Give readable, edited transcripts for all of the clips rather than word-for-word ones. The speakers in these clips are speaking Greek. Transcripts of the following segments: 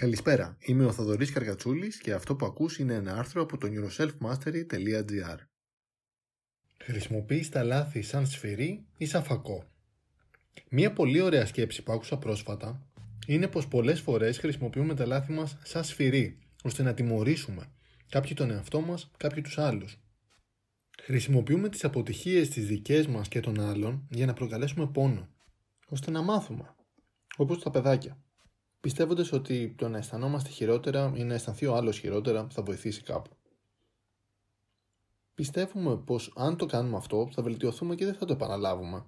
Καλησπέρα, είμαι ο Θοδωρής Κάρκατσούλης και αυτό που ακούς είναι ένα άρθρο από το Neuroselfmastery.gr. Χρησιμοποιείς τα λάθη σαν σφυρί ή σαν φακό. Μία πολύ ωραία σκέψη που άκουσα πρόσφατα είναι πως πολλές φορές χρησιμοποιούμε τα λάθη μας σαν σφυρί, ώστε να τιμωρήσουμε κάποιοι τον εαυτό μας, κάποιοι τους άλλους. Χρησιμοποιούμε τις αποτυχίες τις δικές μας και των άλλων για να προκαλέσουμε πόνο, ώστε να μάθουμε, όπως τα παιδάκια. Πιστεύοντας ότι το να αισθανόμαστε χειρότερα ή να αισθανθεί ο άλλος χειρότερα θα βοηθήσει κάπου. Πιστεύουμε πως αν το κάνουμε αυτό θα βελτιωθούμε και δεν θα το επαναλάβουμε.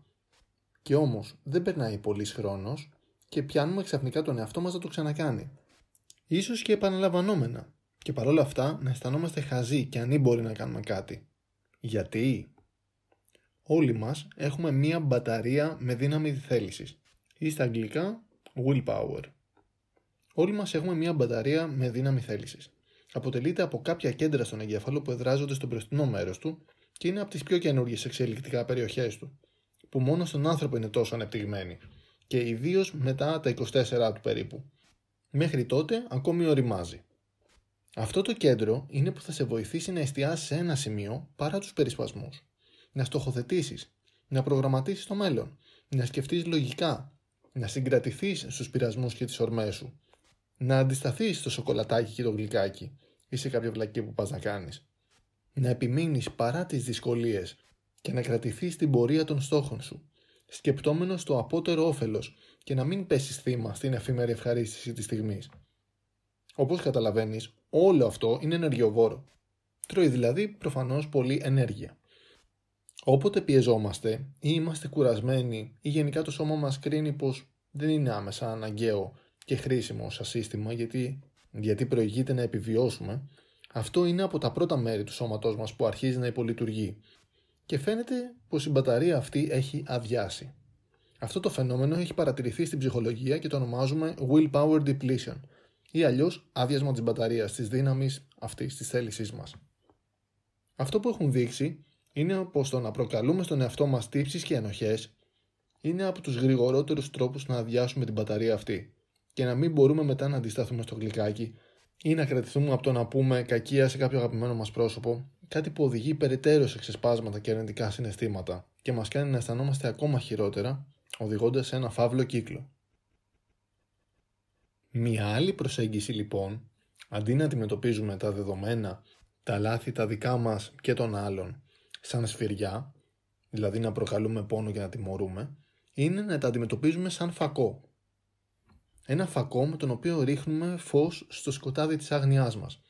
Και όμως δεν περνάει πολύς χρόνος και πιάνουμε ξαφνικά τον εαυτό μας να το ξανακάνει. Ίσως και επαναλαμβανόμενα. Και παρόλα αυτά να αισθανόμαστε χαζοί και ανήμποροι να κάνουμε κάτι. Γιατί? Όλοι μας έχουμε μία μπαταρία με δύναμη θέλησης. Ή στα αγγλικά willpower. Όλοι μας έχουμε μία μπαταρία με δύναμη θέλησης. Αποτελείται από κάποια κέντρα στον εγκέφαλο που εδράζονται στο μπροστινό μέρος του και είναι από τις πιο καινούργιες εξελικτικά περιοχές του, που μόνο στον άνθρωπο είναι τόσο ανεπτυγμένη, και ιδίως μετά τα 24 του περίπου. Μέχρι τότε ακόμη οριμάζει. Αυτό το κέντρο είναι που θα σε βοηθήσει να εστιάσεις σε ένα σημείο παρά τους περισπασμούς, να στοχοθετήσεις, να προγραμματίσεις το μέλλον, να σκεφτείς λογικά, να συγκρατηθείς στους πειρασμούς και τις ορμές σου. Να αντισταθείς στο σοκολατάκι και το γλυκάκι ή σε κάποια βλακή που πας να κάνεις. Να επιμείνεις παρά τις δυσκολίες και να κρατηθείς την πορεία των στόχων σου, σκεπτόμενος το απότερο όφελος και να μην πέσεις θύμα στην εφήμερη ευχαρίστηση της στιγμής. Όπως καταλαβαίνεις, όλο αυτό είναι ενεργειοβόρο. Τρώει δηλαδή προφανώς πολλή ενέργεια. Όποτε πιεζόμαστε ή είμαστε κουρασμένοι ή γενικά το σώμα μας κρίνει πως δεν είναι άμεσα αναγκαίο και χρήσιμο σαν σύστημα γιατί προηγείται να επιβιώσουμε, αυτό είναι από τα πρώτα μέρη του σώματός μας που αρχίζει να υπολειτουργεί και φαίνεται πως η μπαταρία αυτή έχει αδειάσει. Αυτό το φαινόμενο έχει παρατηρηθεί στην ψυχολογία και το ονομάζουμε willpower depletion ή αλλιώς άδειασμα της μπαταρίας, της δύναμης αυτής, της θέλησής μας. Αυτό που έχουν δείξει είναι πως το να προκαλούμε στον εαυτό μας τύψεις και ενοχές είναι από τους γρηγορότερους τρόπους να αδειάσουμε την μπαταρία αυτή. Και να μην μπορούμε μετά να αντισταθούμε στο γλυκάκι ή να κρατηθούμε από το να πούμε κακία σε κάποιο αγαπημένο μας πρόσωπο, κάτι που οδηγεί περαιτέρω σε ξεσπάσματα και αρνητικά συναισθήματα και μας κάνει να αισθανόμαστε ακόμα χειρότερα, οδηγώντας σε ένα φαύλο κύκλο. Μια άλλη προσέγγιση λοιπόν, αντί να αντιμετωπίζουμε τα δεδομένα, τα λάθη τα δικά μας και των άλλων, σαν σφυριά, δηλαδή να προκαλούμε πόνο και να τιμωρούμε, είναι να τα αντιμετωπίζουμε σαν φακό. Ένα φακό με τον οποίο ρίχνουμε φως στο σκοτάδι της άγνοιάς μας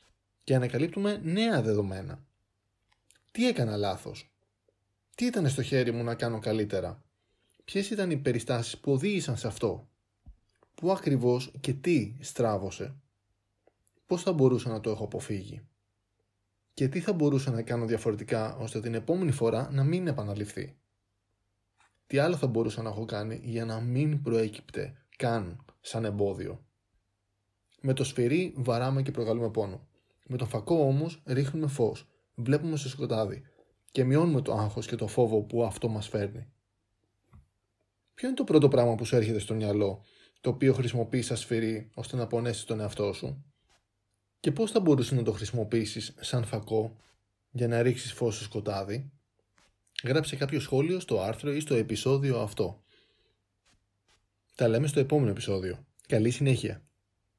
και ανακαλύπτουμε νέα δεδομένα. Τι έκανα λάθος? Τι ήταν στο χέρι μου να κάνω καλύτερα? Ποιες ήταν οι περιστάσεις που οδήγησαν σε αυτό? Πού ακριβώς και τι στράβωσε? Πώς θα μπορούσα να το έχω αποφύγει? Και τι θα μπορούσα να κάνω διαφορετικά ώστε την επόμενη φορά να μην επαναληφθεί? Τι άλλο θα μπορούσα να έχω κάνει για να μην προέκυπτε καν σαν εμπόδιο? Με το σφυρί βαράμε και προκαλούμε πόνο. Με τον φακό όμως ρίχνουμε φως, βλέπουμε στο σκοτάδι και μειώνουμε το άγχος και το φόβο που αυτό μας φέρνει. Ποιο είναι το πρώτο πράγμα που σου έρχεται στο μυαλό, το οποίο χρησιμοποιείς σαν σφυρί ώστε να πονέσεις τον εαυτό σου? Και πώς θα μπορούσες να το χρησιμοποιήσεις σαν φακό για να ρίξεις φως στο σκοτάδι? Γράψε κάποιο σχόλιο στο άρθρο ή στο επεισόδιο αυτό. Τα λέμε στο επόμενο επεισόδιο. Καλή συνέχεια.